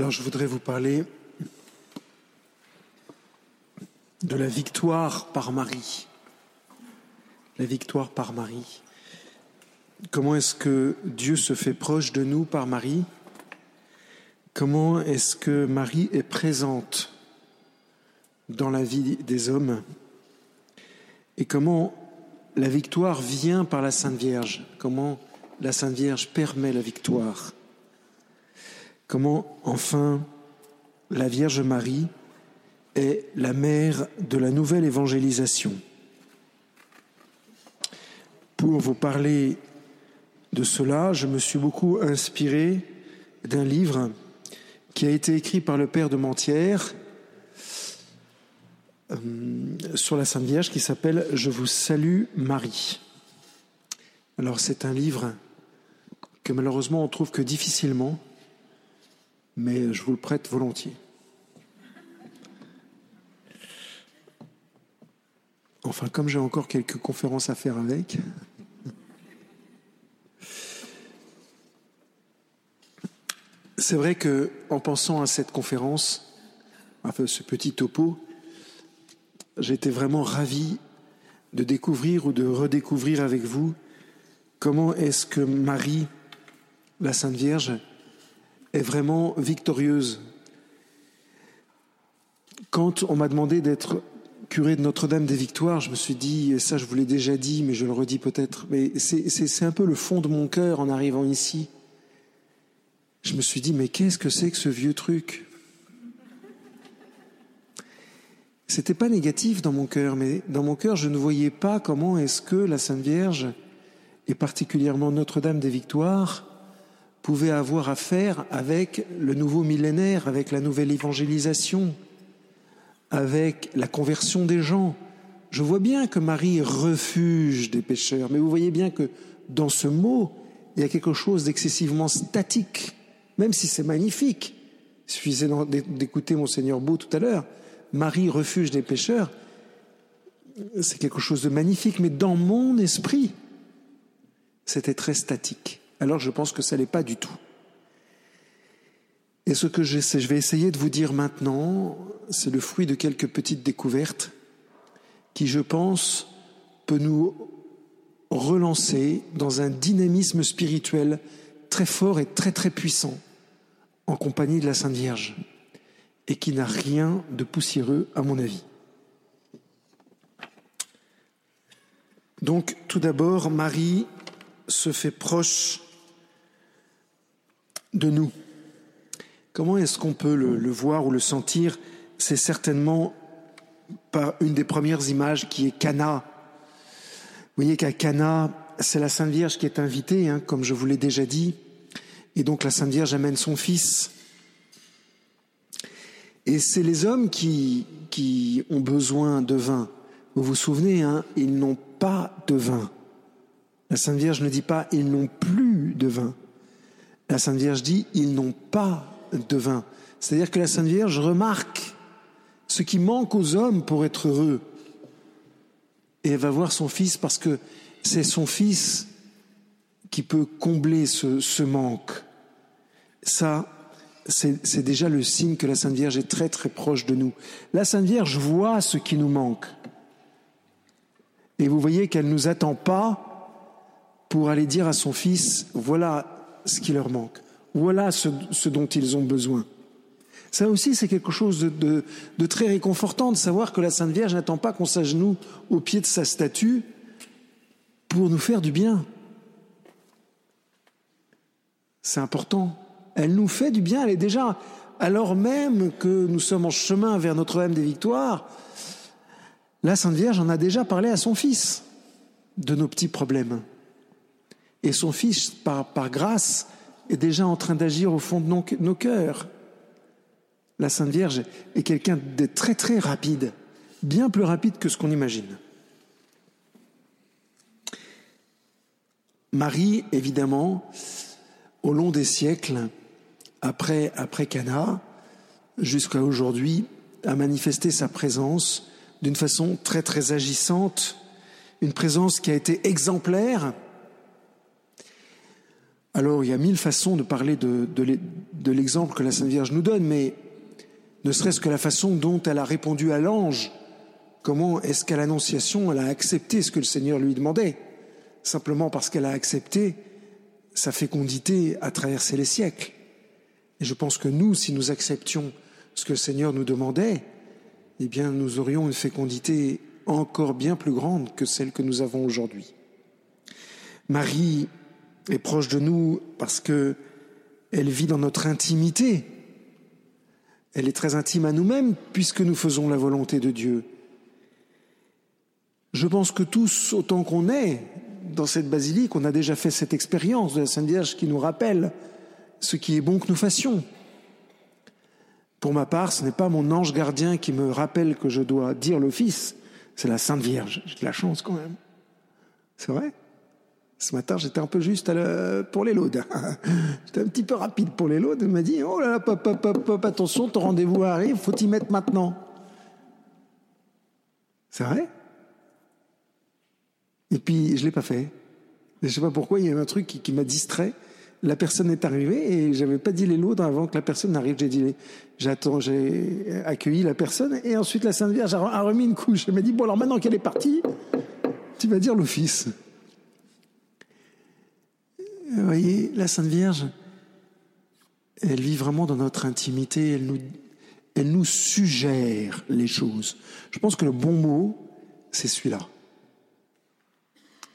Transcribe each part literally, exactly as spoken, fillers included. Alors je voudrais vous parler de la victoire par Marie. La victoire par Marie. Comment est-ce que Dieu se fait proche de nous par Marie ? Comment est-ce que Marie est présente dans la vie des hommes ? Et comment la victoire vient par la Sainte Vierge ? Comment la Sainte Vierge permet la victoire ? Comment, enfin, la Vierge Marie est la mère de la nouvelle évangélisation ? Pour vous parler de cela, je me suis beaucoup inspiré d'un livre qui a été écrit par le père de Mentière euh, sur la Sainte Vierge, qui s'appelle « Je vous salue Marie ». Alors c'est un livre que malheureusement on trouve que difficilement, mais je vous le prête volontiers. Enfin, comme j'ai encore quelques conférences à faire avec... C'est vrai que, en pensant à cette conférence, à ce petit topo, j'étais vraiment ravi de découvrir ou de redécouvrir avec vous comment est-ce que Marie, la Sainte Vierge, est vraiment victorieuse. Quand on m'a demandé d'être curé de Notre-Dame des Victoires, je me suis dit, ça je vous l'ai déjà dit, mais je le redis peut-être, mais c'est, c'est, c'est un peu le fond de mon cœur en arrivant ici. Je me suis dit, mais qu'est-ce que c'est que ce vieux truc ? C'était pas négatif dans mon cœur, mais dans mon cœur, je ne voyais pas comment est-ce que la Sainte Vierge, et particulièrement Notre-Dame des Victoires, pouvait avoir affaire avec le nouveau millénaire, avec la nouvelle évangélisation, avec la conversion des gens. Je vois bien que Marie est refuge des pécheurs, mais vous voyez bien que dans ce mot, il y a quelque chose d'excessivement statique. Même si c'est magnifique, il suffisait d'écouter Monseigneur Beau tout à l'heure, Marie, refuge des pécheurs, c'est quelque chose de magnifique, mais dans mon esprit, c'était très statique. Alors je pense que ça ne l'est pas du tout. Et ce que je vais essayer de vous dire maintenant, c'est le fruit de quelques petites découvertes qui, je pense, peut nous relancer dans un dynamisme spirituel très fort et très très puissant, en compagnie de la Sainte Vierge, et qui n'a rien de poussiéreux à mon avis. Donc tout d'abord, Marie se fait proche de nous. Comment est-ce qu'on peut le, le voir ou le sentir ? C'est certainement par une des premières images qui est Cana. Vous voyez qu'à Cana, c'est la Sainte Vierge qui est invitée, hein, comme je vous l'ai déjà dit. Et donc la Sainte Vierge amène son fils. Et c'est les hommes qui, qui ont besoin de vin. Vous vous souvenez, hein, ils n'ont pas de vin. La Sainte Vierge ne dit pas « ils n'ont plus de vin ». La Sainte Vierge dit « ils n'ont pas de vin ». C'est-à-dire que la Sainte Vierge remarque ce qui manque aux hommes pour être heureux. Et elle va voir son fils parce que c'est son fils qui peut combler ce, ce manque. Ça, c'est, c'est déjà le signe que la Sainte Vierge est très très proche de nous. La Sainte Vierge voit ce qui nous manque. Et vous voyez qu'elle ne nous attend pas pour aller dire à son fils, voilà ce qui leur manque, voilà ce, ce dont ils ont besoin. Ça aussi, c'est quelque chose de, de, de très réconfortant, de savoir que la Sainte Vierge n'attend pas qu'on s'agenouille au pied de sa statue pour nous faire du bien. C'est important. Elle nous fait du bien. Elle est déjà, alors même que nous sommes en chemin vers Notre-Dame des Victoires, la Sainte Vierge en a déjà parlé à son fils de nos petits problèmes. Et son fils, par, par grâce, est déjà en train d'agir au fond de nos, nos cœurs. La Sainte Vierge est quelqu'un de très très rapide, bien plus rapide que ce qu'on imagine. Marie, évidemment, au long des siècles, après, après Cana, jusqu'à aujourd'hui, a manifesté sa présence d'une façon très très agissante, une présence qui a été exemplaire. Alors, il y a mille façons de parler de, de, de l'exemple que la Sainte Vierge nous donne, mais ne serait-ce que la façon dont elle a répondu à l'ange, comment est-ce qu'à l'Annonciation, elle a accepté ce que le Seigneur lui demandait, simplement parce qu'elle a accepté sa fécondité à traverser les siècles. Et je pense que nous, si nous acceptions ce que le Seigneur nous demandait, eh bien, nous aurions une fécondité encore bien plus grande que celle que nous avons aujourd'hui. Marie est proche de nous parce que elle vit dans notre intimité. Elle est très intime à nous-mêmes puisque nous faisons la volonté de Dieu. Je pense que tous, autant qu'on est dans cette basilique, on a déjà fait cette expérience de la Sainte Vierge qui nous rappelle ce qui est bon que nous fassions. Pour ma part, ce n'est pas mon ange gardien qui me rappelle que je dois dire l'office, c'est la Sainte Vierge. J'ai de la chance quand même. C'est vrai ? Ce matin, j'étais un peu juste à le... pour les laudes. J'étais un petit peu rapide pour les laudes. Elle m'a dit, oh là là, pop, pop, pop, pop, attention, ton rendez-vous arrive, faut t'y mettre maintenant. C'est vrai ? Et puis, je l'ai pas fait. Je sais pas pourquoi, il y a un truc qui, qui m'a distrait. La personne est arrivée et j'avais pas dit les laudes avant que la personne n'arrive. J'ai dit, les... j'attends, j'ai accueilli la personne et ensuite la Sainte Vierge a remis une couche. Elle m'a dit, bon, alors maintenant qu'elle est partie, tu vas dire l'office. Vous voyez, la Sainte Vierge, elle vit vraiment dans notre intimité. Elle nous, elle nous suggère les choses. Je pense que le bon mot, c'est celui-là.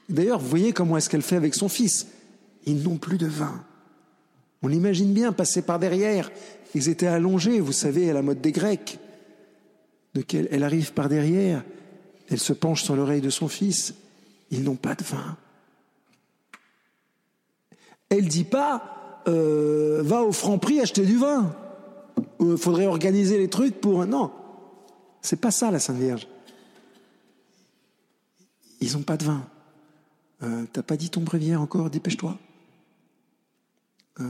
D'ailleurs, vous voyez comment est-ce qu'elle fait avec son fils. Ils n'ont plus de vin. On l'imagine bien passer par derrière. Ils étaient allongés, vous savez, à la mode des Grecs. Donc elle, elle arrive par derrière. Elle se penche sur l'oreille de son fils. Ils n'ont pas de vin. Elle ne dit pas euh, « Va au Franprix acheter du vin. Euh, »« Faudrait organiser les trucs pour... » Non, c'est pas ça la Sainte Vierge. Ils n'ont pas de vin. Euh, t'as pas dit ton bréviaire encore, dépêche-toi. Euh,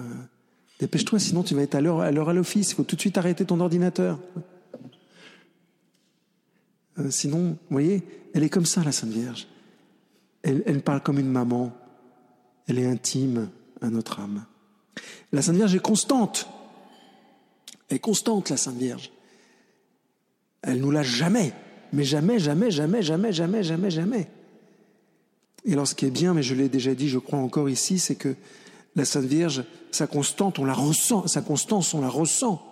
dépêche-toi, sinon tu vas être à l'heure à l'heure à l'office, il faut tout de suite arrêter ton ordinateur. Euh, sinon, vous voyez, elle est comme ça, la Sainte Vierge. Elle, elle parle comme une maman, elle est intime à notre âme. La Sainte Vierge est constante. Elle est constante, la Sainte Vierge. Elle nous lâche jamais, mais jamais, jamais, jamais, jamais, jamais, jamais, jamais. Et alors ce qui est bien, mais je l'ai déjà dit, je crois encore ici, c'est que la Sainte Vierge, sa constance, on la ressent, sa constance, on la ressent.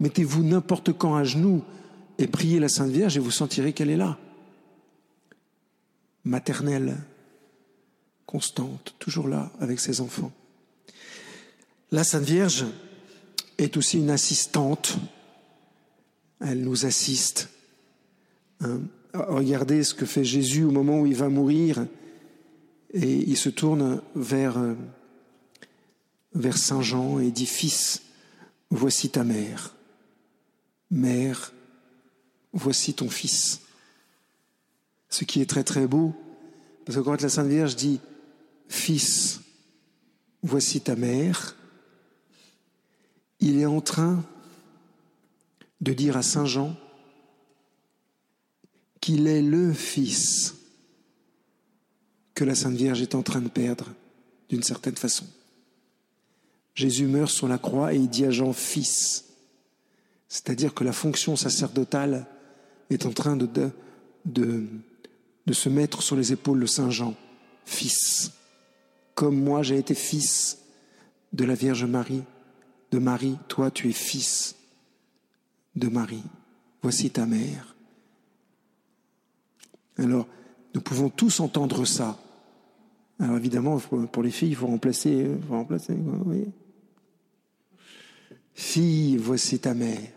Mettez-vous n'importe quand à genoux et priez la Sainte Vierge et vous sentirez qu'elle est là. Maternelle, constante, toujours là avec ses enfants. La Sainte Vierge est aussi une assistante. Elle nous assiste. Hein, regardez ce que fait Jésus au moment où il va mourir. Et il se tourne vers, vers Saint Jean et dit « Fils, voici ta mère. Mère, voici ton fils. » Ce qui est très très beau, parce que quand la Sainte Vierge dit « Fils, voici ta mère », il est en train de dire à Saint Jean qu'il est le Fils que la Sainte Vierge est en train de perdre, d'une certaine façon. Jésus meurt sur la croix et il dit à Jean « Fils ». C'est-à-dire que la fonction sacerdotale est en train de, de, de, de se mettre sur les épaules de Saint Jean. « Fils, comme moi j'ai été fils de la Vierge Marie, de Marie, toi tu es fils de Marie, voici ta mère. » Alors, nous pouvons tous entendre ça. Alors évidemment, pour les filles, il faut remplacer. Il faut remplacer vous voyez. Fille, voici ta mère.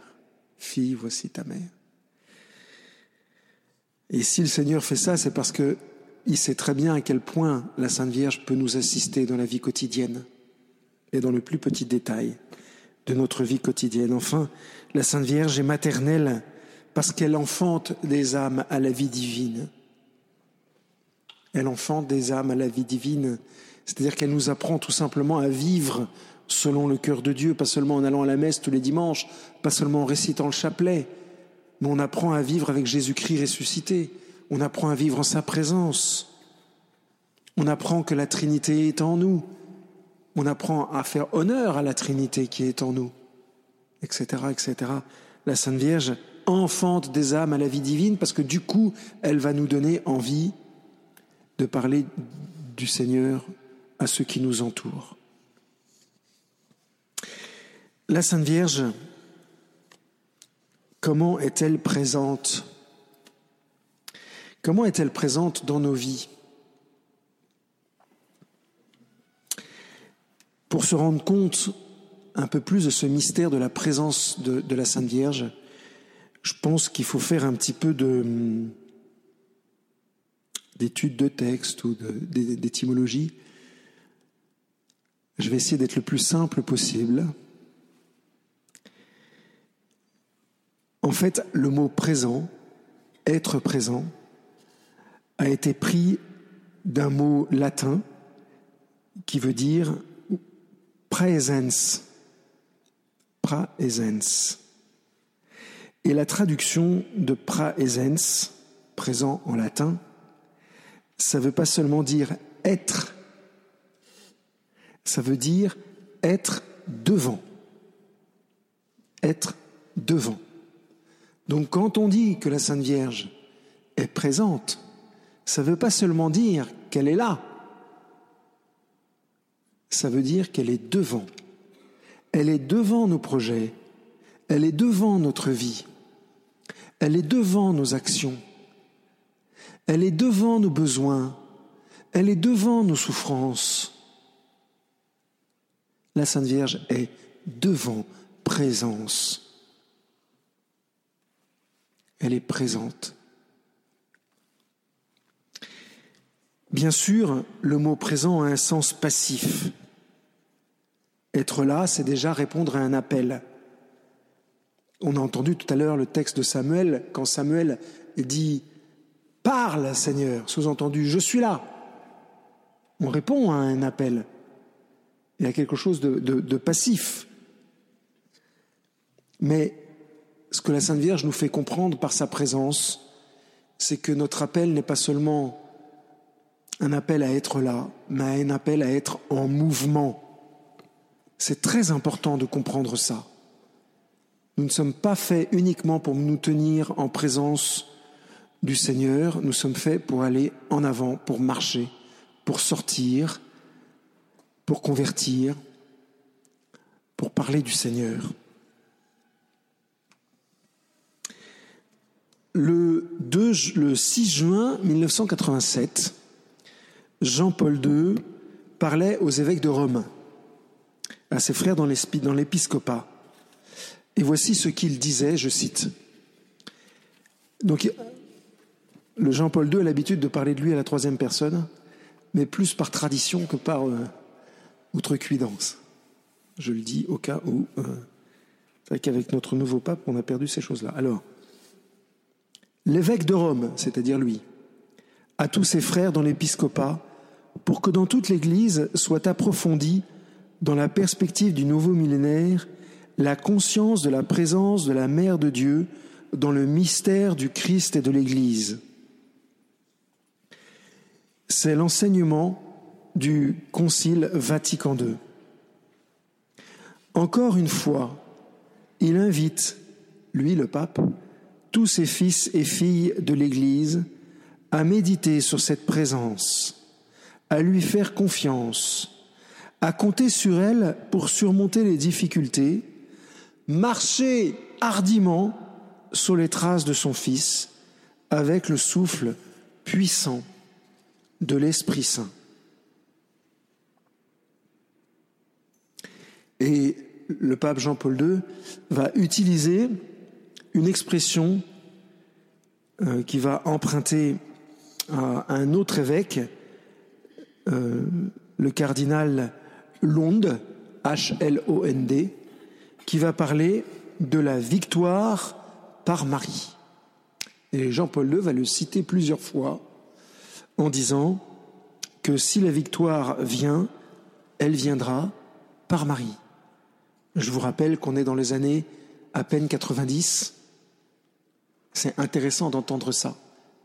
Fille, voici ta mère. Et si le Seigneur fait ça, c'est parce que il sait très bien à quel point la Sainte Vierge peut nous assister dans la vie quotidienne et dans le plus petit détail de notre vie quotidienne. Enfin, la Sainte Vierge est maternelle parce qu'elle enfante des âmes à la vie divine. Elle enfante des âmes à la vie divine, c'est-à-dire qu'elle nous apprend tout simplement à vivre selon le cœur de Dieu, pas seulement en allant à la messe tous les dimanches, pas seulement en récitant le chapelet, mais on apprend à vivre avec Jésus-Christ ressuscité, on apprend à vivre en sa présence, on apprend que la Trinité est en nous, on apprend à faire honneur à la Trinité qui est en nous, et cetera, et cetera. La Sainte Vierge enfante des âmes à la vie divine parce que du coup, elle va nous donner envie de parler du Seigneur à ceux qui nous entourent. La Sainte Vierge, comment est-elle présente ? Comment est-elle présente dans nos vies ? Pour se rendre compte un peu plus de ce mystère de la présence de, de la Sainte Vierge, je pense qu'il faut faire un petit peu de, d'études de texte ou de, d'étymologie. Je vais essayer d'être le plus simple possible. En fait, le mot « présent », « être présent », a été pris d'un mot latin qui veut dire « presens ». Praesens. Et la traduction de praesens, présent en latin, ça ne veut pas seulement dire être, ça veut dire être devant. Être devant. Donc quand on dit que la Sainte Vierge est présente, ça ne veut pas seulement dire qu'elle est là, ça veut dire qu'elle est devant. Elle est devant nos projets, elle est devant notre vie, elle est devant nos actions, elle est devant nos besoins, elle est devant nos souffrances. La Sainte Vierge est devant, présence. Elle est présente. Bien sûr, le mot « présent » a un sens passif. Être là, c'est déjà répondre à un appel. On a entendu tout à l'heure le texte de Samuel, quand Samuel dit « Parle, Seigneur », sous-entendu « Je suis là ». On répond à un appel. Il y a quelque chose de, de, de passif. Mais ce que la Sainte Vierge nous fait comprendre par sa présence, c'est que notre appel n'est pas seulement un appel à être là, mais un appel à être en mouvement. C'est très important de comprendre ça. Nous ne sommes pas faits uniquement pour nous tenir en présence du Seigneur, nous sommes faits pour aller en avant, pour marcher, pour sortir, pour convertir, pour parler du Seigneur. Le, deux, le six juin mille neuf cent quatre-vingt-sept, Jean-Paul deux parlait aux évêques de Rome, à ses frères dans l'épiscopat. Et voici ce qu'il disait, je cite. Donc, le Jean-Paul deux a l'habitude de parler de lui à la troisième personne, mais plus par tradition que par euh, outrecuidance. Je le dis au cas où, euh, c'est vrai qu'avec notre nouveau pape, on a perdu ces choses-là. Alors, l'évêque de Rome, c'est-à-dire lui, à tous ses frères dans l'épiscopat, pour que dans toute l'Église soit approfondie, dans la perspective du nouveau millénaire, la conscience de la présence de la Mère de Dieu dans le mystère du Christ et de l'Église. C'est l'enseignement du Concile Vatican deux. Encore une fois, il invite, lui le pape, tous ses fils et filles de l'Église à méditer sur cette présence, à lui faire confiance, à compter sur elle pour surmonter les difficultés, marcher hardiment sur les traces de son Fils avec le souffle puissant de l'Esprit Saint. Et le pape Jean-Paul deux va utiliser une expression euh, qui va emprunter à un autre évêque, euh, le cardinal Londe, H L O N D, qui va parler de la victoire par Marie. Et Jean-Paul deux va le citer plusieurs fois en disant que si la victoire vient, elle viendra par Marie. Je vous rappelle qu'on est dans les années à peine quatre-vingt-dix. C'est intéressant d'entendre ça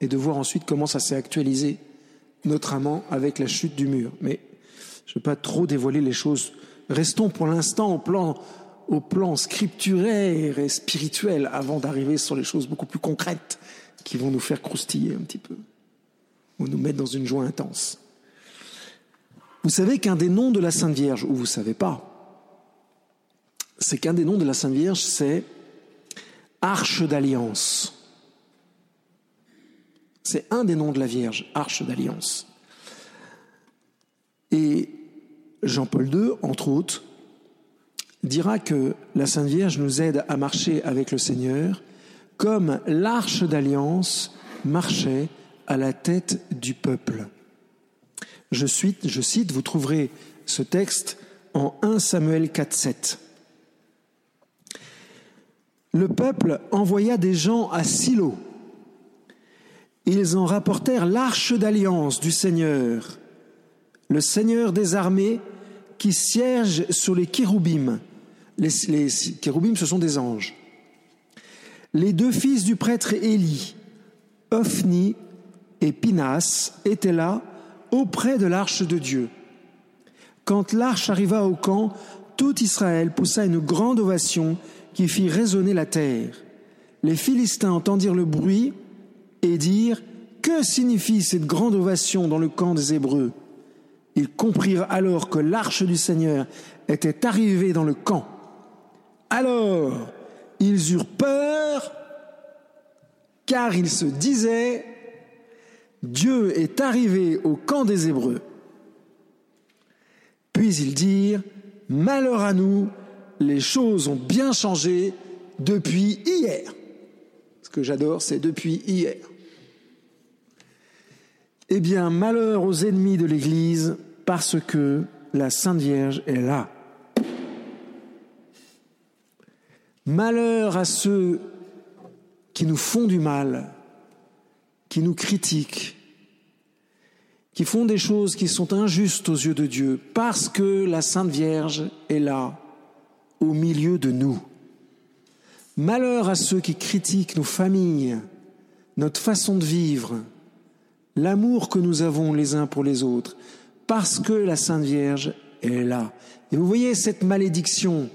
et de voir ensuite comment ça s'est actualisé, notamment avec la chute du mur. Mais Je ne veux pas trop dévoiler les choses. Restons pour l'instant au plan, au plan scripturaire et spirituel avant d'arriver sur les choses beaucoup plus concrètes qui vont nous faire croustiller un petit peu ou nous mettre dans une joie intense. Vous savez qu'un des noms de la Sainte Vierge, ou vous ne savez pas, c'est qu'un des noms de la Sainte Vierge, c'est Arche d'Alliance. C'est un des noms de la Vierge, Arche d'Alliance. Et Jean-Paul deux, entre autres, dira que la Sainte Vierge nous aide à marcher avec le Seigneur comme l'Arche d'Alliance marchait à la tête du peuple. Je cite, je cite, vous trouverez ce texte en premier Samuel quatre sept. Le peuple envoya des gens à Silo. Ils en rapportèrent l'arche d'alliance du Seigneur, le Seigneur des armées qui siège sur les kéroubim. Les, les kéroubim, ce sont des anges. Les deux fils du prêtre Élie, Ophni et Pinas, étaient là auprès de l'arche de Dieu. Quand l'arche arriva au camp, tout Israël poussa une grande ovation qui fit résonner la terre. Les Philistins entendirent le bruit et dirent « Que signifie cette grande ovation dans le camp des Hébreux ?» Ils comprirent alors que l'arche du Seigneur était arrivée dans le camp. Alors, ils eurent peur, car ils se disaient « Dieu est arrivé au camp des Hébreux. » Puis ils dirent « Malheur à nous !» Les choses ont bien changé depuis hier. Ce que j'adore, c'est depuis hier. Eh bien, malheur aux ennemis de l'Église, parce que la Sainte Vierge est là. Malheur à ceux qui nous font du mal, qui nous critiquent, qui font des choses qui sont injustes aux yeux de Dieu, parce que la Sainte Vierge est là. Au milieu de nous. Malheur à ceux qui critiquent nos familles, notre façon de vivre, l'amour que nous avons les uns pour les autres, parce que la Sainte Vierge est là. Et vous voyez cette malédiction,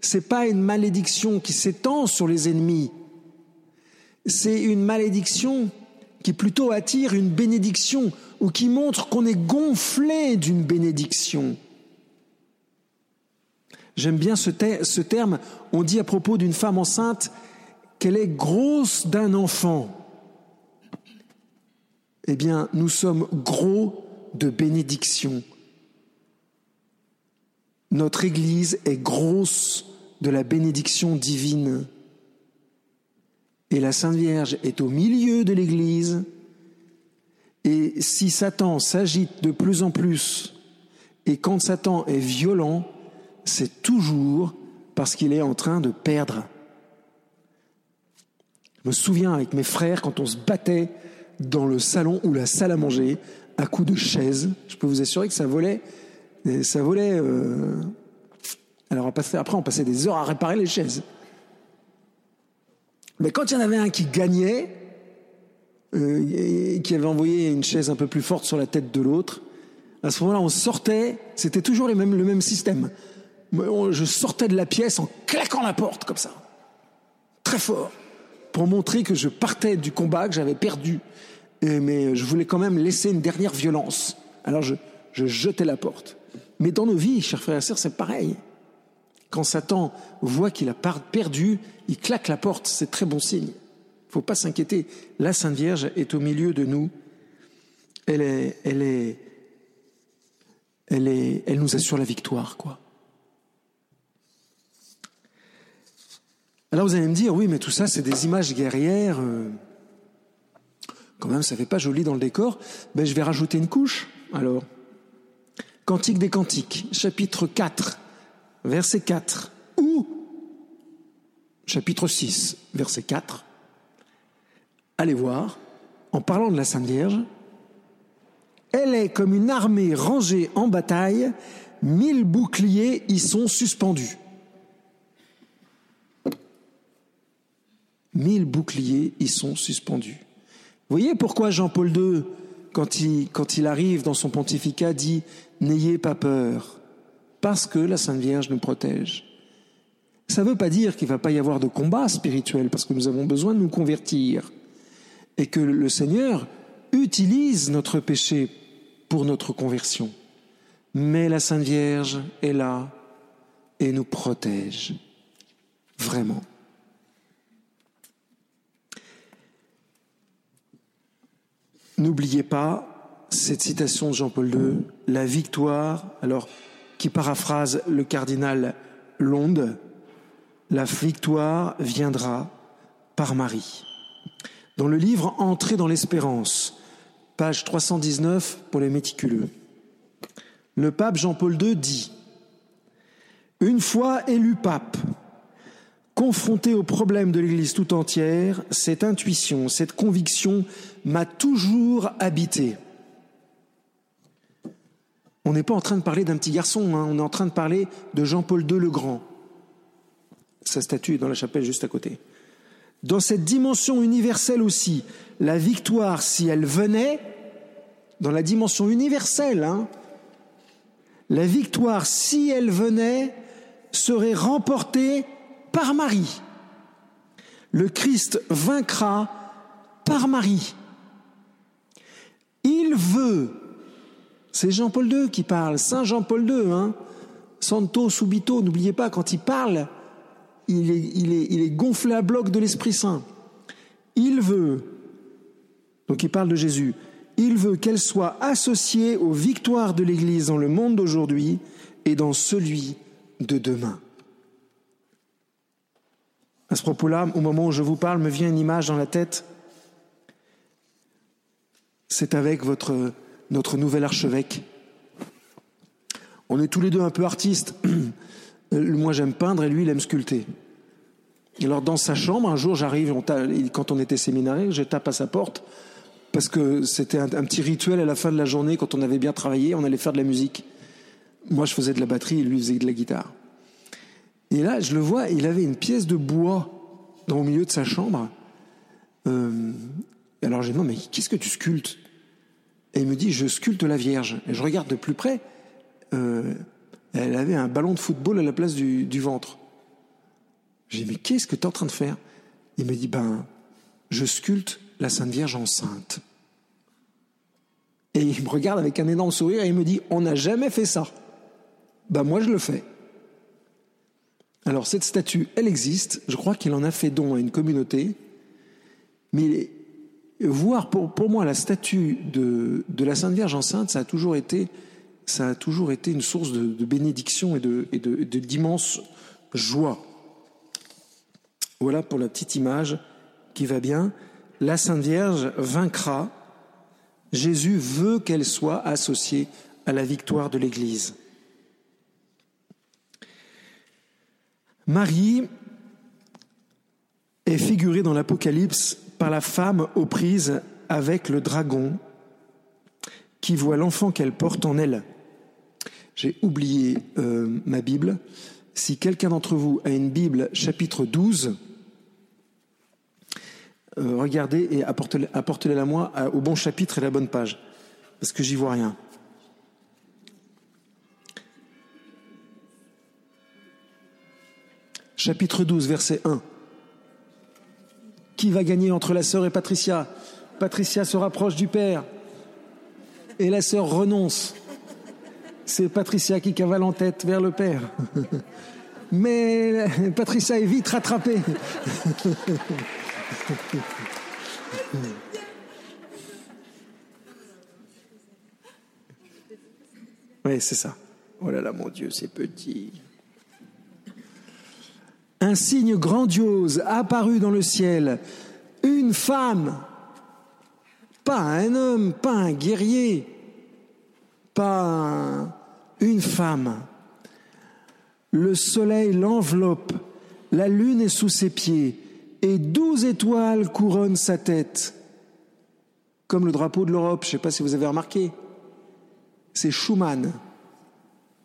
c'est pas une malédiction qui s'étend sur les ennemis, c'est une malédiction qui plutôt attire une bénédiction ou qui montre qu'on est gonflé d'une bénédiction. J'aime bien ce, ter- ce terme, on dit à propos d'une femme enceinte qu'elle est grosse d'un enfant. Eh bien, nous sommes gros de bénédiction. Notre Église est grosse de la bénédiction divine. Et la Sainte Vierge est au milieu de l'Église. Et si Satan s'agite de plus en plus, et quand Satan est violent, c'est toujours parce qu'il est en train de perdre. Je me souviens avec mes frères quand on se battait dans le salon ou la salle à manger à coups de chaises. Je peux vous assurer que ça volait. Ça volait euh... Alors après, on passait des heures à réparer les chaises. Mais quand il y en avait un qui gagnait, euh, qui avait envoyé une chaise un peu plus forte sur la tête de l'autre, à ce moment-là, on sortait. C'était toujours les mêmes, le même système. Je sortais de la pièce en claquant la porte comme ça, très fort, pour montrer que je partais du combat, que j'avais perdu, et, mais je voulais quand même laisser une dernière violence. Alors je, je jetais la porte. Mais dans nos vies, chers frères et sœurs, c'est pareil. Quand Satan voit qu'il a perdu, il claque la porte, c'est très bon signe. Il ne faut pas s'inquiéter. La Sainte Vierge est au milieu de nous. Elle est, elle est, elle est, elle nous assure la victoire, quoi. Alors vous allez me dire, oui, mais tout ça, c'est des images guerrières. Quand même, ça fait pas joli dans le décor. Ben, je vais rajouter une couche, alors. Cantique des Cantiques, chapitre quatre, verset quatre, ou chapitre six, verset quatre. Allez voir, en parlant de la Sainte Vierge, « Elle est comme une armée rangée en bataille, mille boucliers y sont suspendus. » Mille boucliers y sont suspendus. Vous voyez pourquoi Jean-Paul deux quand il, quand il arrive dans son pontificat, dit « N'ayez pas peur, parce que la Sainte Vierge nous protège ». Ça ne veut pas dire qu'il ne va pas y avoir de combat spirituel, parce que nous avons besoin de nous convertir, et que le Seigneur utilise notre péché pour notre conversion. Mais la Sainte Vierge est là et nous protège, vraiment. N'oubliez pas cette citation de Jean-Paul deux, la victoire, alors qui paraphrase le cardinal Londe, la victoire viendra par Marie. Dans le livre « Entrer dans l'espérance », page trois cent dix-neuf pour les méticuleux, le pape Jean-Paul deux dit « Une fois élu pape, confronté au problème de l'Église tout entière, cette intuition, cette conviction m'a toujours habité. » On n'est pas en train de parler d'un petit garçon, hein, on est en train de parler de Jean-Paul deux le Grand. Sa statue est dans la chapelle juste à côté. Dans cette dimension universelle aussi, la victoire, si elle venait, dans la dimension universelle, hein, la victoire, si elle venait, serait remportée par Marie. Le Christ vaincra par Marie. Il veut, c'est Jean-Paul deux qui parle, Saint Jean-Paul deux, hein, Santo Subito, n'oubliez pas, quand il parle, Il est, il, est, il est gonflé à bloc de l'Esprit Saint. Il veut, donc il parle de Jésus, il veut qu'elle soit associée aux victoires de l'Église dans le monde d'aujourd'hui et dans celui de demain. À ce propos-là, au moment où je vous parle, me vient une image dans la tête. C'est avec votre, notre nouvel archevêque. On est tous les deux un peu artistes. Moi, j'aime peindre et lui, il aime sculpter. Et alors, dans sa chambre, un jour, j'arrive, on tape, quand on était séminarien, je tape à sa porte, parce que c'était un, un petit rituel à la fin de la journée, quand on avait bien travaillé, on allait faire de la musique. Moi, je faisais de la batterie et lui, il faisait de la guitare. Et là, je le vois, il avait une pièce de bois dans, au milieu de sa chambre. Euh, alors, j'ai dit, non, mais qu'est-ce que tu sculptes ? Et il me dit, je sculpte la Vierge. Et je regarde de plus près. Euh, Elle avait un ballon de football à la place du, du ventre. J'ai dit, mais qu'est-ce que tu es en train de faire ? Il me dit, ben, je sculpte la Sainte Vierge enceinte. Et il me regarde avec un énorme sourire et il me dit, on n'a jamais fait ça. Ben, moi, je le fais. Alors, cette statue, elle existe. Je crois qu'il en a fait don à une communauté. Mais voir, pour, pour moi, la statue de, de la Sainte Vierge enceinte, ça a toujours été... ça a toujours été une source de, de bénédiction et, de, et de, de, d'immense joie. Voilà pour la petite image qui va bien. La Sainte Vierge vaincra. Jésus veut qu'elle soit associée à la victoire de l'Église. Marie est figurée dans l'Apocalypse par la femme aux prises avec le dragon qui voit l'enfant qu'elle porte en elle. J'ai oublié euh, ma Bible. Si quelqu'un d'entre vous a une Bible, chapitre douze, euh, regardez et apportez-la, apportez-la à moi à, au bon chapitre et la bonne page, parce que j'y vois rien. Chapitre douze, verset un. Qui va gagner entre la sœur et Patricia ? Patricia se rapproche du père et la sœur renonce. C'est Patricia qui cavale en tête vers le père. Mais Patricia est vite rattrapée. Oui, c'est ça. Oh là là, mon Dieu, c'est petit. Un signe grandiose apparut dans le ciel. Une femme, pas un homme, pas un guerrier, pas un... une femme. Le soleil l'enveloppe, la lune est sous ses pieds, et douze étoiles couronnent sa tête. Comme le drapeau de l'Europe, je ne sais pas si vous avez remarqué. C'est Schumann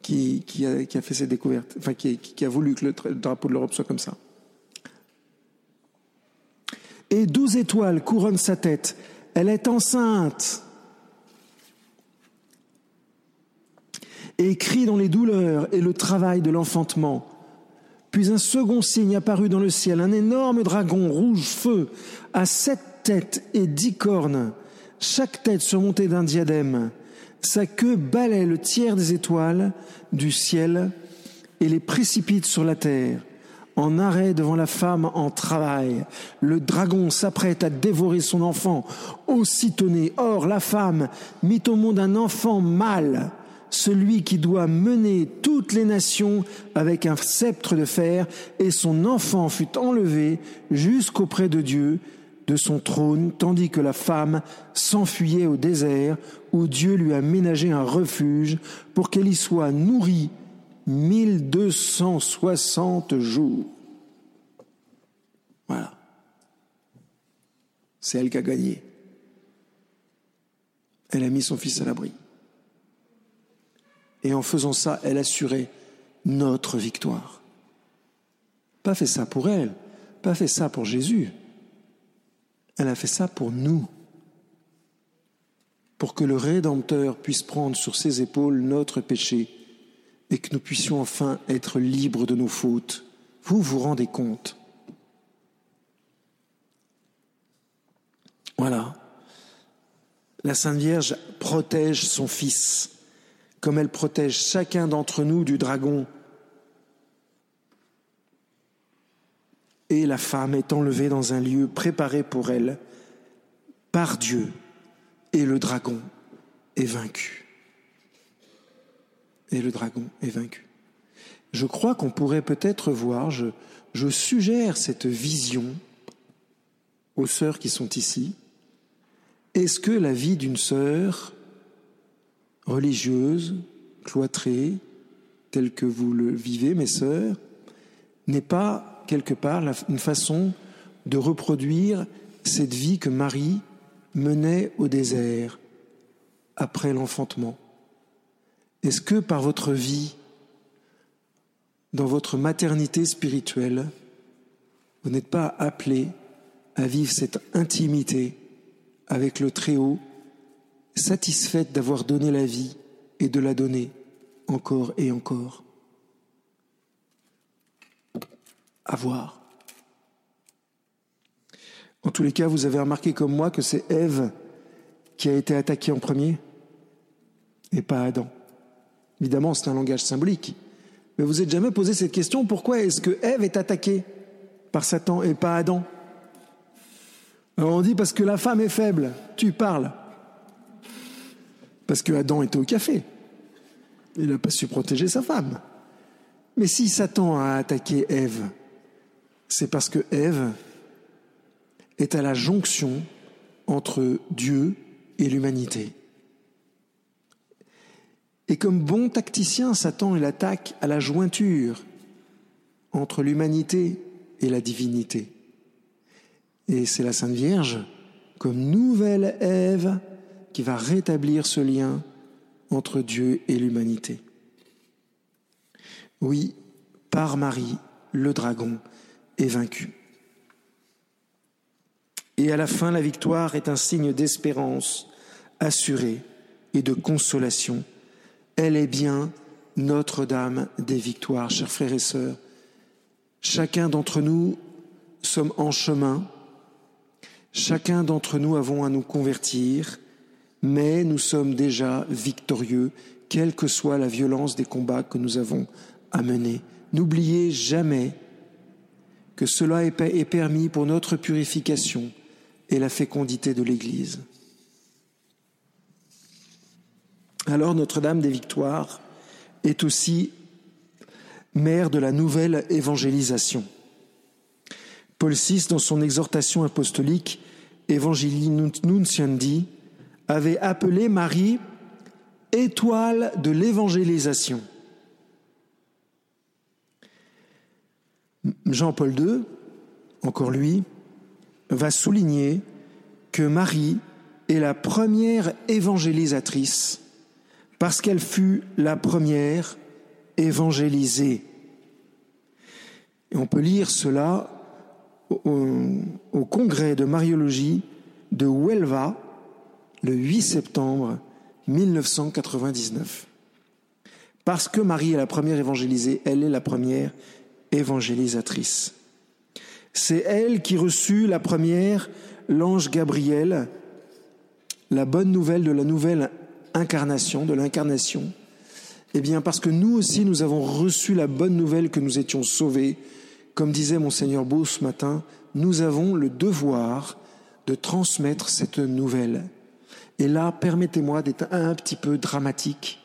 qui, qui, a, qui a fait ces découvertes, enfin qui, qui a voulu que le, le drapeau de l'Europe soit comme ça. Et douze étoiles couronnent sa tête. Elle est enceinte et crie dans les douleurs et le travail de l'enfantement. Puis un second signe apparut dans le ciel, un énorme dragon rouge feu, à sept têtes et dix cornes, chaque tête surmontée d'un diadème. Sa queue balait le tiers des étoiles du ciel et les précipite sur la terre. En arrêt devant la femme en travail, le dragon s'apprête à dévorer son enfant, aussitôt né. Or, la femme mit au monde un enfant mâle, celui qui doit mener toutes les nations avec un sceptre de fer, et son enfant fut enlevé jusqu'auprès de Dieu, de son trône, tandis que la femme s'enfuyait au désert, où Dieu lui a ménagé un refuge pour qu'elle y soit nourrie mille deux cent soixante jours. Voilà. C'est elle qui a gagné. Elle a mis son fils à l'abri. Et en faisant ça, elle assurait notre victoire. Pas fait ça pour elle, pas fait ça pour Jésus. Elle a fait ça pour nous. Pour que le Rédempteur puisse prendre sur ses épaules notre péché et que nous puissions enfin être libres de nos fautes. Vous vous rendez compte? Voilà. La Sainte Vierge protège son Fils, comme elle protège chacun d'entre nous du dragon. Et la femme est enlevée dans un lieu préparé pour elle par Dieu, et le dragon est vaincu. Et le dragon est vaincu. Je crois qu'on pourrait peut-être voir, je, je suggère cette vision aux sœurs qui sont ici. Est-ce que la vie d'une sœur religieuse, cloîtrée, telle que vous le vivez, mes sœurs, n'est pas quelque part la, une façon de reproduire cette vie que Marie menait au désert après l'enfantement ? Est-ce que par votre vie, dans votre maternité spirituelle, vous n'êtes pas appelé à vivre cette intimité avec le Très-Haut, satisfaite d'avoir donné la vie et de la donner encore et encore? À voir. En tous les cas, vous avez remarqué comme moi que c'est Ève qui a été attaquée en premier et pas Adam. Évidemment, c'est un langage symbolique. Mais vous n'êtes jamais posé cette question, pourquoi est-ce que Ève est attaquée par Satan et pas Adam ? Alors on dit parce que la femme est faible. Tu parles. Parce que Adam était au café. Il n'a pas su protéger sa femme. Mais si Satan a attaqué Ève, c'est parce que Ève est à la jonction entre Dieu et l'humanité. Et comme bon tacticien, Satan, il attaque à la jointure entre l'humanité et la divinité. Et c'est la Sainte Vierge, comme nouvelle Ève, qui va rétablir ce lien entre Dieu et l'humanité. Oui, par Marie, le dragon est vaincu. Et à la fin, la victoire est un signe d'espérance assurée et de consolation. Elle est bien Notre-Dame des Victoires, chers frères et sœurs. Chacun d'entre nous sommes en chemin. Chacun d'entre nous avons à nous convertir, mais nous sommes déjà victorieux, quelle que soit la violence des combats que nous avons à mener. N'oubliez jamais que cela est permis pour notre purification et la fécondité de l'Église. Alors Notre-Dame des Victoires est aussi mère de la nouvelle évangélisation. Paul six, dans son exhortation apostolique « Evangelii Nuntiandi », avait appelé Marie « étoile de l'évangélisation ». Jean-Paul deux, encore lui, va souligner que Marie est la première évangélisatrice parce qu'elle fut la première évangélisée. Et on peut lire cela au, au congrès de Mariologie de Huelva, le huit septembre mille neuf cent quatre-vingt-dix-neuf. Parce que Marie est la première évangélisée, elle est la première évangélisatrice. C'est elle qui reçut la première l'ange Gabriel, la bonne nouvelle de la nouvelle incarnation, de l'incarnation. Eh bien, parce que nous aussi, nous avons reçu la bonne nouvelle que nous étions sauvés. Comme disait Monseigneur Beau ce matin, nous avons le devoir de transmettre cette nouvelle. Et là, permettez-moi d'être un petit peu dramatique,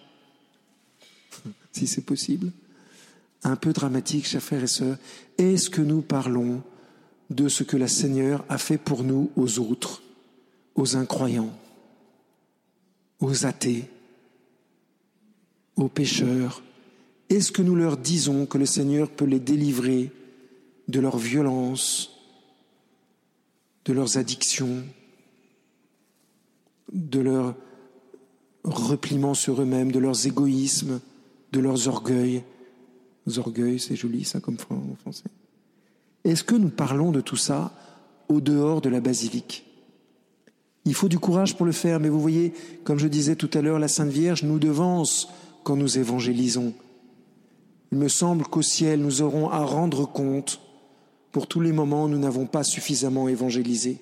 si c'est possible. Un peu dramatique, chers frères et sœurs. Est-ce que nous parlons de ce que la Seigneur a fait pour nous aux autres, aux incroyants, aux athées, aux pécheurs? Est-ce que nous leur disons que le Seigneur peut les délivrer de leur violence, de leurs addictions, de leur repliement sur eux-mêmes, de leurs égoïsmes, de leurs orgueils? Orgueils, c'est joli ça comme en français. Est-ce que nous parlons de tout ça au dehors de la basilique ? Il faut du courage pour le faire, mais vous voyez, comme je disais tout à l'heure, la Sainte Vierge nous devance quand nous évangélisons. Il me semble qu'au ciel, nous aurons à rendre compte pour tous les moments où nous n'avons pas suffisamment évangélisé.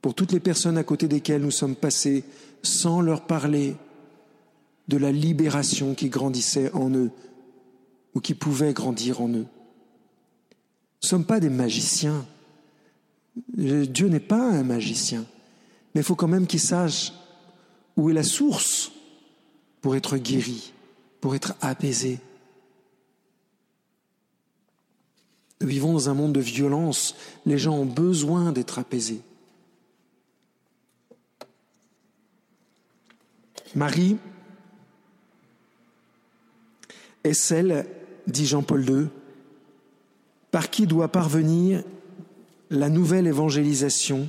Pour toutes les personnes à côté desquelles nous sommes passés sans leur parler de la libération qui grandissait en eux ou qui pouvait grandir en eux. Nous ne sommes pas des magiciens. Dieu n'est pas un magicien. Mais il faut quand même qu'il sache où est la source pour être guéri, pour être apaisé. Nous vivons dans un monde de violence. Les gens ont besoin d'être apaisés. Marie est celle, dit Jean-Paul deux, par qui doit parvenir la nouvelle évangélisation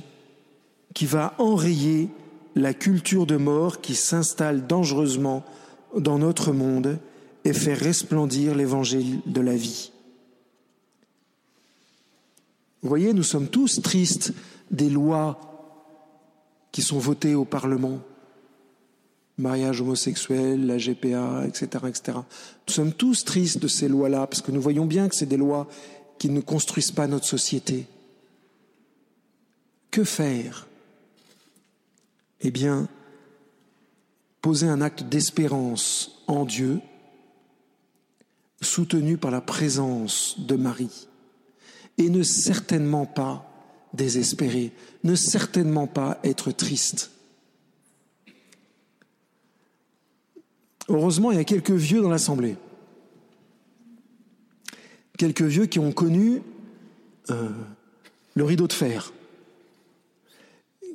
qui va enrayer la culture de mort qui s'installe dangereusement dans notre monde et fait resplendir l'évangile de la vie. Vous voyez, nous sommes tous tristes des lois qui sont votées au Parlement. Mariage homosexuel, la G P A, et cetera, et cetera. Nous sommes tous tristes de ces lois-là parce que nous voyons bien que c'est des lois qui ne construisent pas notre société. Que faire ? Eh bien, poser un acte d'espérance en Dieu, soutenu par la présence de Marie, et ne certainement pas désespérer, ne certainement pas être triste. Heureusement, il y a quelques vieux dans l'Assemblée. Quelques vieux qui ont connu euh, le rideau de fer.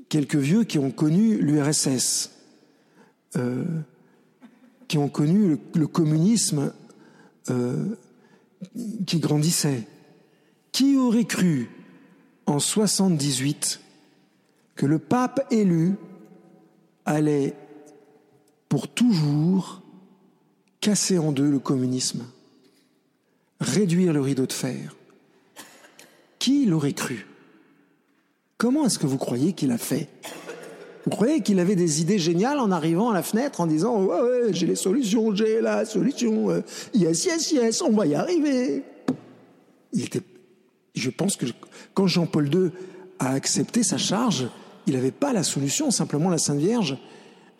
Quelques vieux qui ont connu l'U R S S. Euh, qui ont connu le, le communisme euh, qui grandissait. Qui aurait cru en soixante-dix-huit que le pape élu allait pour toujours casser en deux le communisme, réduire le rideau de fer? Qui l'aurait cru? Comment est-ce que vous croyez qu'il a fait? Vous croyez qu'il avait des idées géniales en arrivant à la fenêtre en disant « Ouais, ouais, j'ai les solutions, j'ai la solution, euh, yes, yes, yes, on va y arriver ». Il était... Je pense que quand Jean-Paul deux a accepté sa charge, il n'avait pas la solution, simplement la Sainte Vierge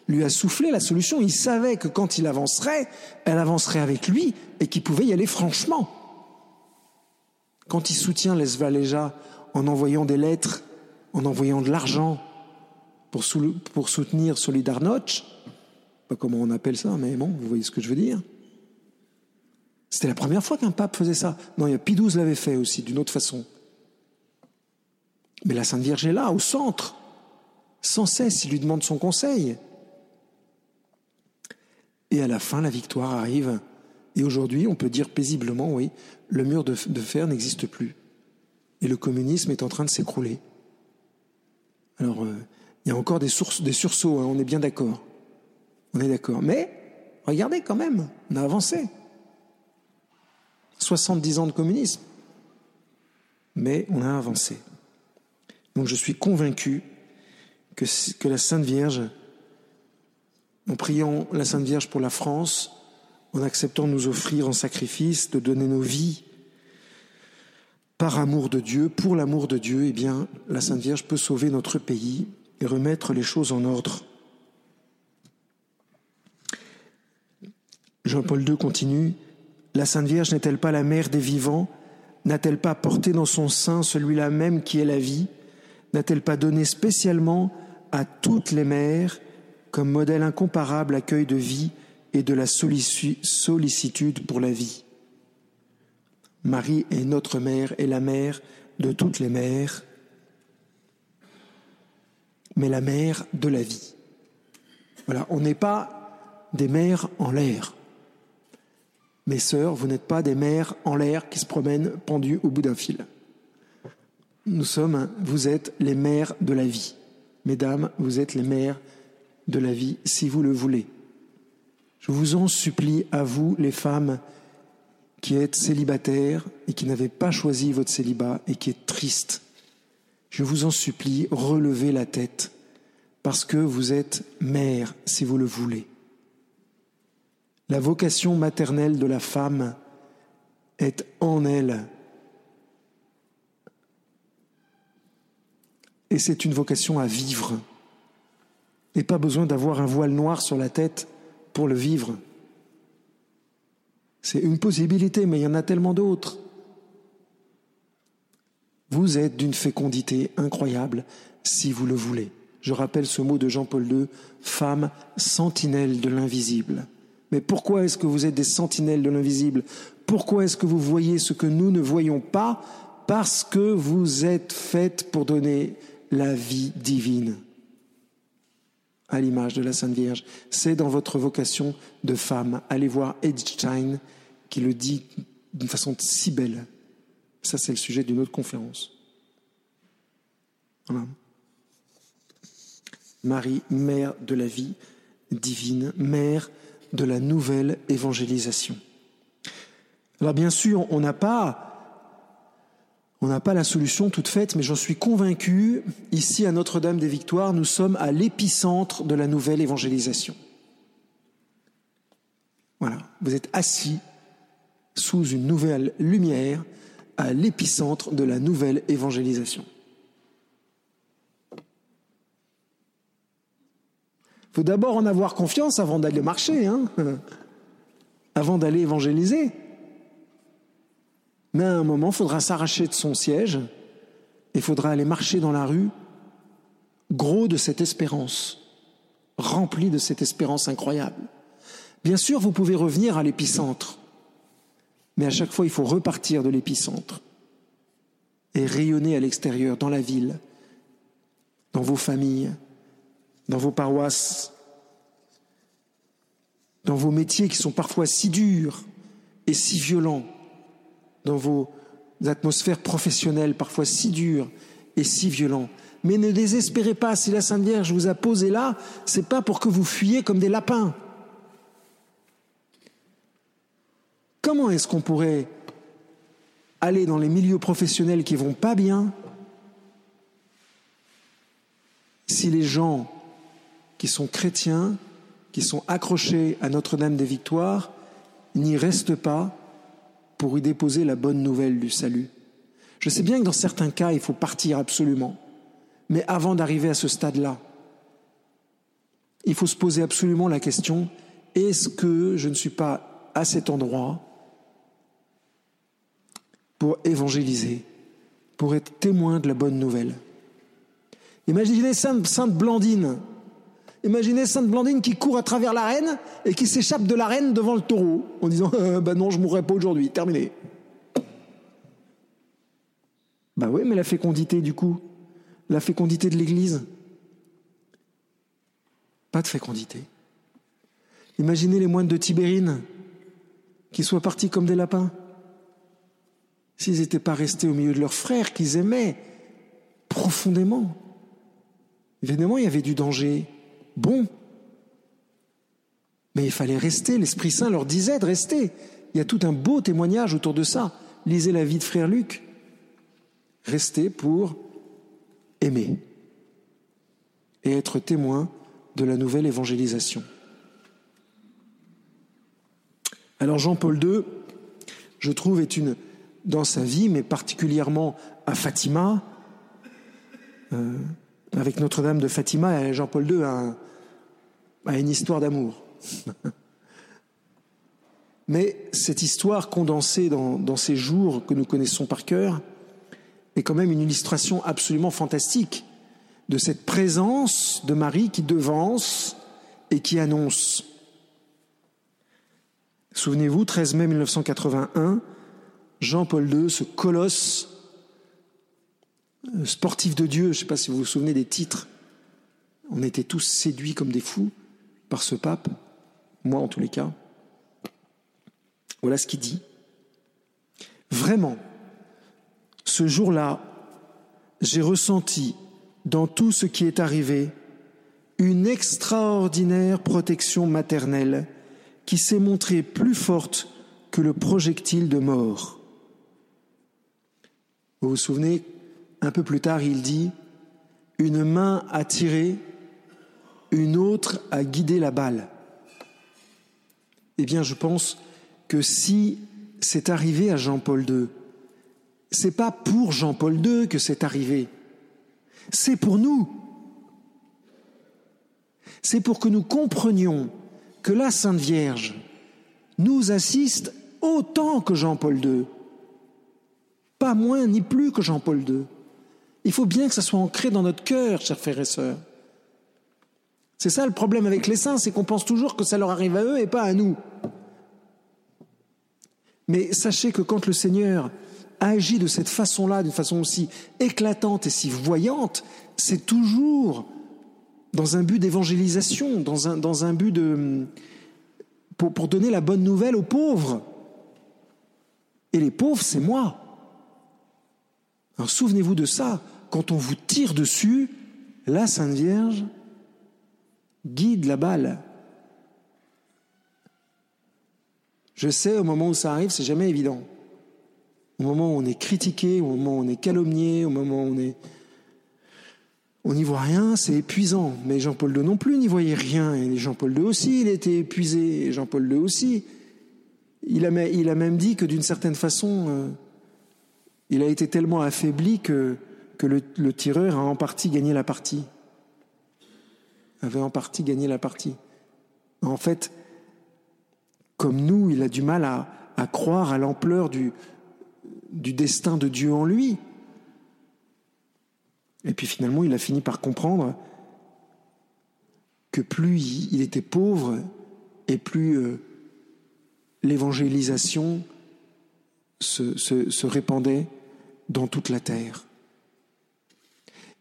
lui a soufflé la solution. Il savait que quand il avancerait, elle avancerait avec lui et qu'il pouvait y aller franchement. Quand il soutient les Svaléja en envoyant des lettres, en envoyant de l'argent pour, sou- pour soutenir Solidarność, pas comment on appelle ça, mais bon, vous voyez ce que je veux dire. C'était la première fois qu'un pape faisait ça. Non, il y a Pie douze l'avait fait aussi, d'une autre façon. Mais la Sainte Vierge est là, au centre. Sans cesse, il lui demande son conseil. Et à la fin, la victoire arrive. Et aujourd'hui, on peut dire paisiblement, oui, le mur de, de fer n'existe plus. Et le communisme est en train de s'écrouler. Alors, euh, il y a encore des, sources, des sursauts, hein, on est bien d'accord. On est d'accord. Mais, regardez quand même, on a avancé. soixante-dix ans de communisme. Mais on a avancé. Donc je suis convaincu que, que la Sainte Vierge... En priant la Sainte Vierge pour la France, en acceptant de nous offrir en sacrifice, de donner nos vies par amour de Dieu, pour l'amour de Dieu, eh bien, la Sainte Vierge peut sauver notre pays et remettre les choses en ordre. Jean-Paul deux continue. « La Sainte Vierge n'est-elle pas la mère des vivants ? N'a-t-elle pas porté dans son sein celui-là même qui est la vie ? N'a-t-elle pas donné spécialement à toutes les mères comme modèle incomparable accueil de vie et de la sollicitude pour la vie ? Marie est notre mère et la mère de toutes les mères, mais la mère de la vie. » Voilà, on n'est pas des mères en l'air. Mes sœurs, vous n'êtes pas des mères en l'air qui se promènent pendues au bout d'un fil. Nous sommes, vous êtes les mères de la vie. Mesdames, vous êtes les mères de la vie, si vous le voulez. Je vous en supplie, à vous, les femmes qui êtes célibataires et qui n'avez pas choisi votre célibat et qui êtes tristes, je vous en supplie, relevez la tête, parce que vous êtes mères, si vous le voulez. La vocation maternelle de la femme est en elle. Et c'est une vocation à vivre. Et pas besoin d'avoir un voile noir sur la tête pour le vivre. C'est une possibilité, mais il y en a tellement d'autres. Vous êtes d'une fécondité incroyable, si vous le voulez. Je rappelle ce mot de Jean-Paul deux, « Femme sentinelle de l'invisible ». Mais pourquoi est-ce que vous êtes des sentinelles de l'invisible ? Pourquoi est-ce que vous voyez ce que nous ne voyons pas ? Parce que vous êtes faites pour donner la vie divine à l'image de la Sainte Vierge. C'est dans votre vocation de femme. Allez voir Edstein qui le dit d'une façon si belle. Ça, c'est le sujet d'une autre conférence. Voilà. Marie, mère de la vie divine, mère de la nouvelle évangélisation. Alors bien sûr, on n'a pas on n'a pas la solution toute faite, mais j'en suis convaincu, ici à Notre-Dame des Victoires, nous sommes à l'épicentre de la nouvelle évangélisation. Voilà, vous êtes assis sous une nouvelle lumière à l'épicentre de la nouvelle évangélisation. Il faut d'abord en avoir confiance avant d'aller marcher, hein, avant d'aller évangéliser. Mais à un moment, il faudra s'arracher de son siège et il faudra aller marcher dans la rue, gros de cette espérance, rempli de cette espérance incroyable. Bien sûr, vous pouvez revenir à l'épicentre, mais à chaque fois, il faut repartir de l'épicentre et rayonner à l'extérieur, dans la ville, dans vos familles, dans vos paroisses, dans vos métiers qui sont parfois si durs et si violents, dans vos atmosphères professionnelles parfois si dures et si violentes. Mais ne désespérez pas, si la Sainte Vierge vous a posé là, c'est pas pour que vous fuyiez comme des lapins. Comment est-ce qu'on pourrait aller dans les milieux professionnels qui vont pas bien si les gens qui sont chrétiens, qui sont accrochés à Notre-Dame des Victoires, n'y restent pas pour y déposer la bonne nouvelle du salut. Je sais bien que dans certains cas, il faut partir absolument. Mais avant d'arriver à ce stade-là, il faut se poser absolument la question, est-ce que je ne suis pas à cet endroit pour évangéliser, pour être témoin de la bonne nouvelle ? Imaginez Sainte, Sainte Blandine. Imaginez Sainte Blandine qui court à travers l'arène et qui s'échappe de l'arène devant le taureau en disant euh, « Ben non, je ne mourrai pas aujourd'hui, terminé. » Ben oui, mais la fécondité du coup, la fécondité de l'Église, pas de fécondité. Imaginez les moines de Tibérine qui soient partis comme des lapins. S'ils n'étaient pas restés au milieu de leurs frères qu'ils aimaient profondément. Évidemment, il y avait du danger. Bon, mais il fallait rester, l'Esprit Saint leur disait de rester. Il y a tout un beau témoignage autour de ça. Lisez la vie de Frère Luc. Rester pour aimer et être témoin de la nouvelle évangélisation. Alors Jean-Paul deux, je trouve, est une, dans sa vie, mais particulièrement à Fatima, euh, avec Notre-Dame de Fatima, Jean-Paul deux a, un, a une histoire d'amour. Mais cette histoire condensée dans, dans ces jours que nous connaissons par cœur est quand même une illustration absolument fantastique de cette présence de Marie qui devance et qui annonce. Souvenez-vous, treize mai mille neuf cent quatre-vingt-un, Jean-Paul deux, ce colosse sportif de Dieu, je ne sais pas si vous vous souvenez des titres, on était tous séduits comme des fous par ce pape, moi en tous les cas. Voilà ce qu'il dit. Vraiment, ce jour-là, j'ai ressenti dans tout ce qui est arrivé une extraordinaire protection maternelle qui s'est montrée plus forte que le projectile de mort. Vous vous souvenez, un peu plus tard, il dit « Une main a tiré, une autre a guidé la balle. » Eh bien, je pense que si c'est arrivé à Jean-Paul deux, c'est pas pour Jean-Paul deux que c'est arrivé, c'est pour nous. C'est pour que nous comprenions que la Sainte Vierge nous assiste autant que Jean-Paul deux, pas moins ni plus que Jean-Paul deux. Il faut bien que ça soit ancré dans notre cœur, chers frères et sœurs. C'est ça le problème avec les saints, c'est qu'on pense toujours que ça leur arrive à eux et pas à nous. Mais sachez que quand le Seigneur agit de cette façon-là, d'une façon aussi éclatante et si voyante, c'est toujours dans un but d'évangélisation, dans un, dans un but de, pour, pour donner la bonne nouvelle aux pauvres. Et les pauvres, c'est moi. Alors souvenez-vous de ça, quand on vous tire dessus, la Sainte Vierge guide la balle. Je sais, au moment où ça arrive, c'est jamais évident. Au moment où on est critiqué, au moment où on est calomnié, au moment où on est... On n'y voit rien, c'est épuisant. Mais Jean-Paul deux non plus n'y voyait rien. Et Jean-Paul deux aussi, il était épuisé. Et Jean-Paul deux aussi. Il a, il a même dit que d'une certaine façon, euh, il a été tellement affaibli que, que le, le tireur a en partie gagné la partie. Avait en partie gagné la partie. En fait, comme nous, il a du mal à, à croire à l'ampleur du, du destin de Dieu en lui. Et puis finalement, il a fini par comprendre que plus il était pauvre et plus euh, l'évangélisation se, se, se répandait dans toute la terre.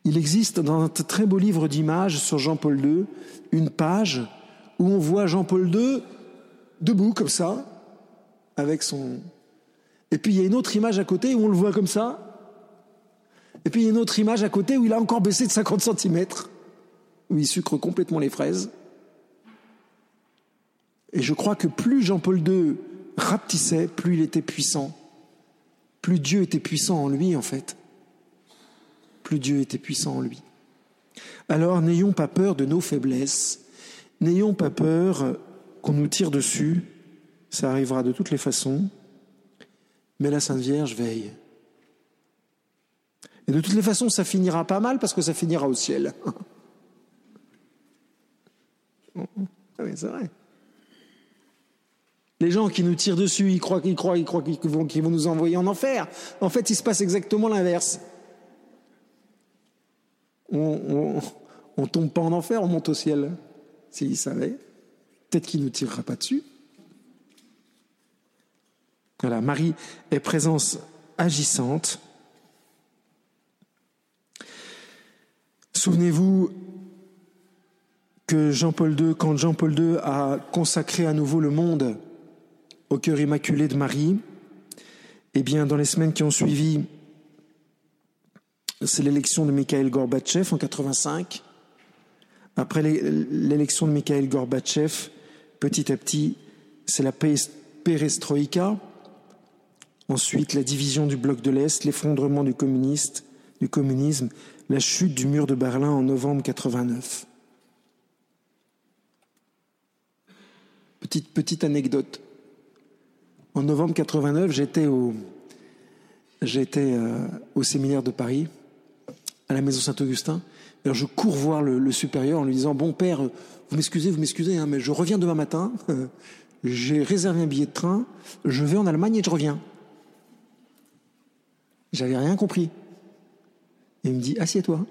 Il existe dans un très beau livre d'images sur Jean-Paul deux, une page où on voit Jean-Paul deux debout comme ça, avec son... Et puis il y a une autre image à côté où on le voit comme ça. Et puis il y a une autre image à côté où il a encore baissé de cinquante centimètres, où il sucre complètement les fraises. Et je crois que plus Jean-Paul deux rapetissait, plus il était puissant. Plus Dieu était puissant en lui, en fait. Plus Dieu était puissant en lui. Alors n'ayons pas peur de nos faiblesses. N'ayons pas peur qu'on nous tire dessus. Ça arrivera de toutes les façons. Mais la Sainte Vierge veille. Et de toutes les façons, ça finira pas mal parce que ça finira au ciel. Ah oui, c'est vrai. Les gens qui nous tirent dessus, ils croient, ils croient, ils croient qu'ils vont, qu'ils vont nous envoyer en enfer. En fait, il se passe exactement l'inverse. On ne tombe pas en enfer, on monte au ciel. S'ils savaient, peut-être qu'il ne nous tirera pas dessus. Voilà, Marie est présence agissante. Souvenez-vous que Jean-Paul deux, quand Jean-Paul deux a consacré à nouveau le monde au cœur immaculé de Marie, eh bien, dans les semaines qui ont suivi, c'est l'élection de Mikhail Gorbatchev en quatre-vingt-cinq. Après l'élection de Mikhail Gorbatchev, petit à petit, c'est la perestroïka. Ensuite, la division du bloc de l'Est, l'effondrement du communiste, du communisme, la chute du mur de Berlin en novembre quatre-vingt-neuf. Petite, petite anecdote. En novembre quatre-vingt-neuf, j'étais au, j'étais, euh, au séminaire de Paris, à la maison Saint-Augustin. Alors je cours voir le, le supérieur en lui disant « Bon père, vous m'excusez, vous m'excusez, hein, mais je reviens demain matin, euh, j'ai réservé un billet de train, je vais en Allemagne et je reviens. » J'avais rien compris. Et il me dit « Assieds-toi. »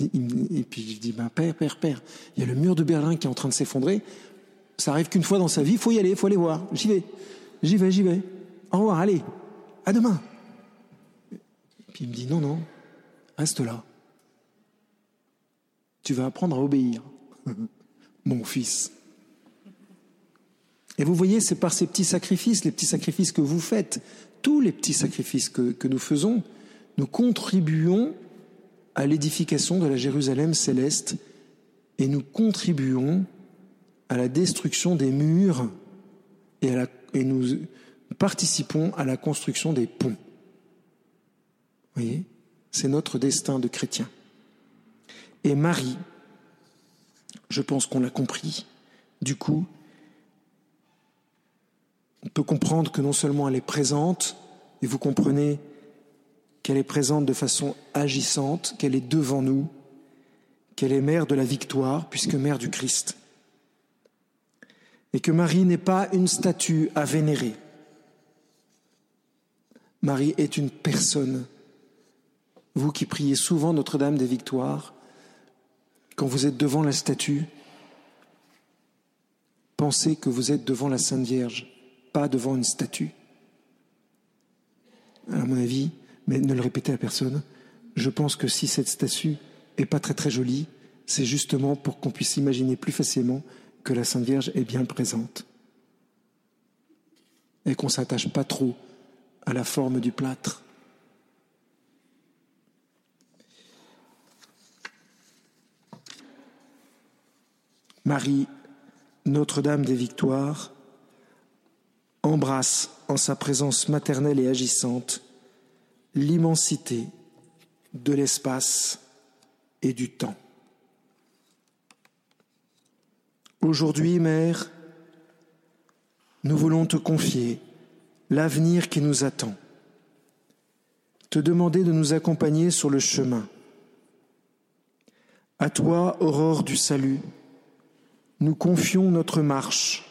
Et puis je dis ben, « Père, père, père, il y a le mur de Berlin qui est en train de s'effondrer, ça arrive qu'une fois dans sa vie, il faut y aller, il faut aller voir, j'y vais, j'y vais, j'y vais, au revoir, allez, à demain. » Puis il me dit « Non, non, reste là. Tu vas apprendre à obéir, mon fils. » Et vous voyez, c'est par ces petits sacrifices, les petits sacrifices que vous faites, tous les petits sacrifices que, que nous faisons, nous contribuons à l'édification de la Jérusalem céleste et nous contribuons à la destruction des murs et, à la, et nous participons à la construction des ponts. Vous voyez, c'est notre destin de chrétien. Et Marie, je pense qu'on l'a compris, du coup, on peut comprendre que non seulement elle est présente, et vous comprenez qu'elle est présente de façon agissante, qu'elle est devant nous, qu'elle est mère de la victoire, puisque mère du Christ. Et que Marie n'est pas une statue à vénérer. Marie est une personne. Vous qui priez souvent Notre-Dame des Victoires, quand vous êtes devant la statue, pensez que vous êtes devant la Sainte Vierge, pas devant une statue. À mon avis, mais ne le répétez à personne, je pense que si cette statue n'est pas très très jolie, c'est justement pour qu'on puisse imaginer plus facilement que la Sainte Vierge est bien présente. Et qu'on ne s'attache pas trop à la forme du plâtre. Marie, Notre-Dame des Victoires, embrasse en sa présence maternelle et agissante l'immensité de l'espace et du temps. Aujourd'hui, Mère, nous voulons te confier l'avenir qui nous attend, te demander de nous accompagner sur le chemin. À toi, aurore du salut, nous confions notre marche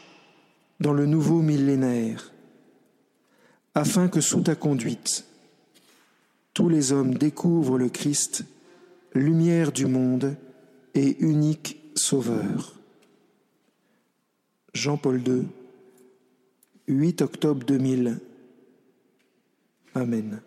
dans le nouveau millénaire, afin que sous ta conduite, tous les hommes découvrent le Christ, lumière du monde et unique sauveur. Jean-Paul deux, huit octobre deux mille. Amen.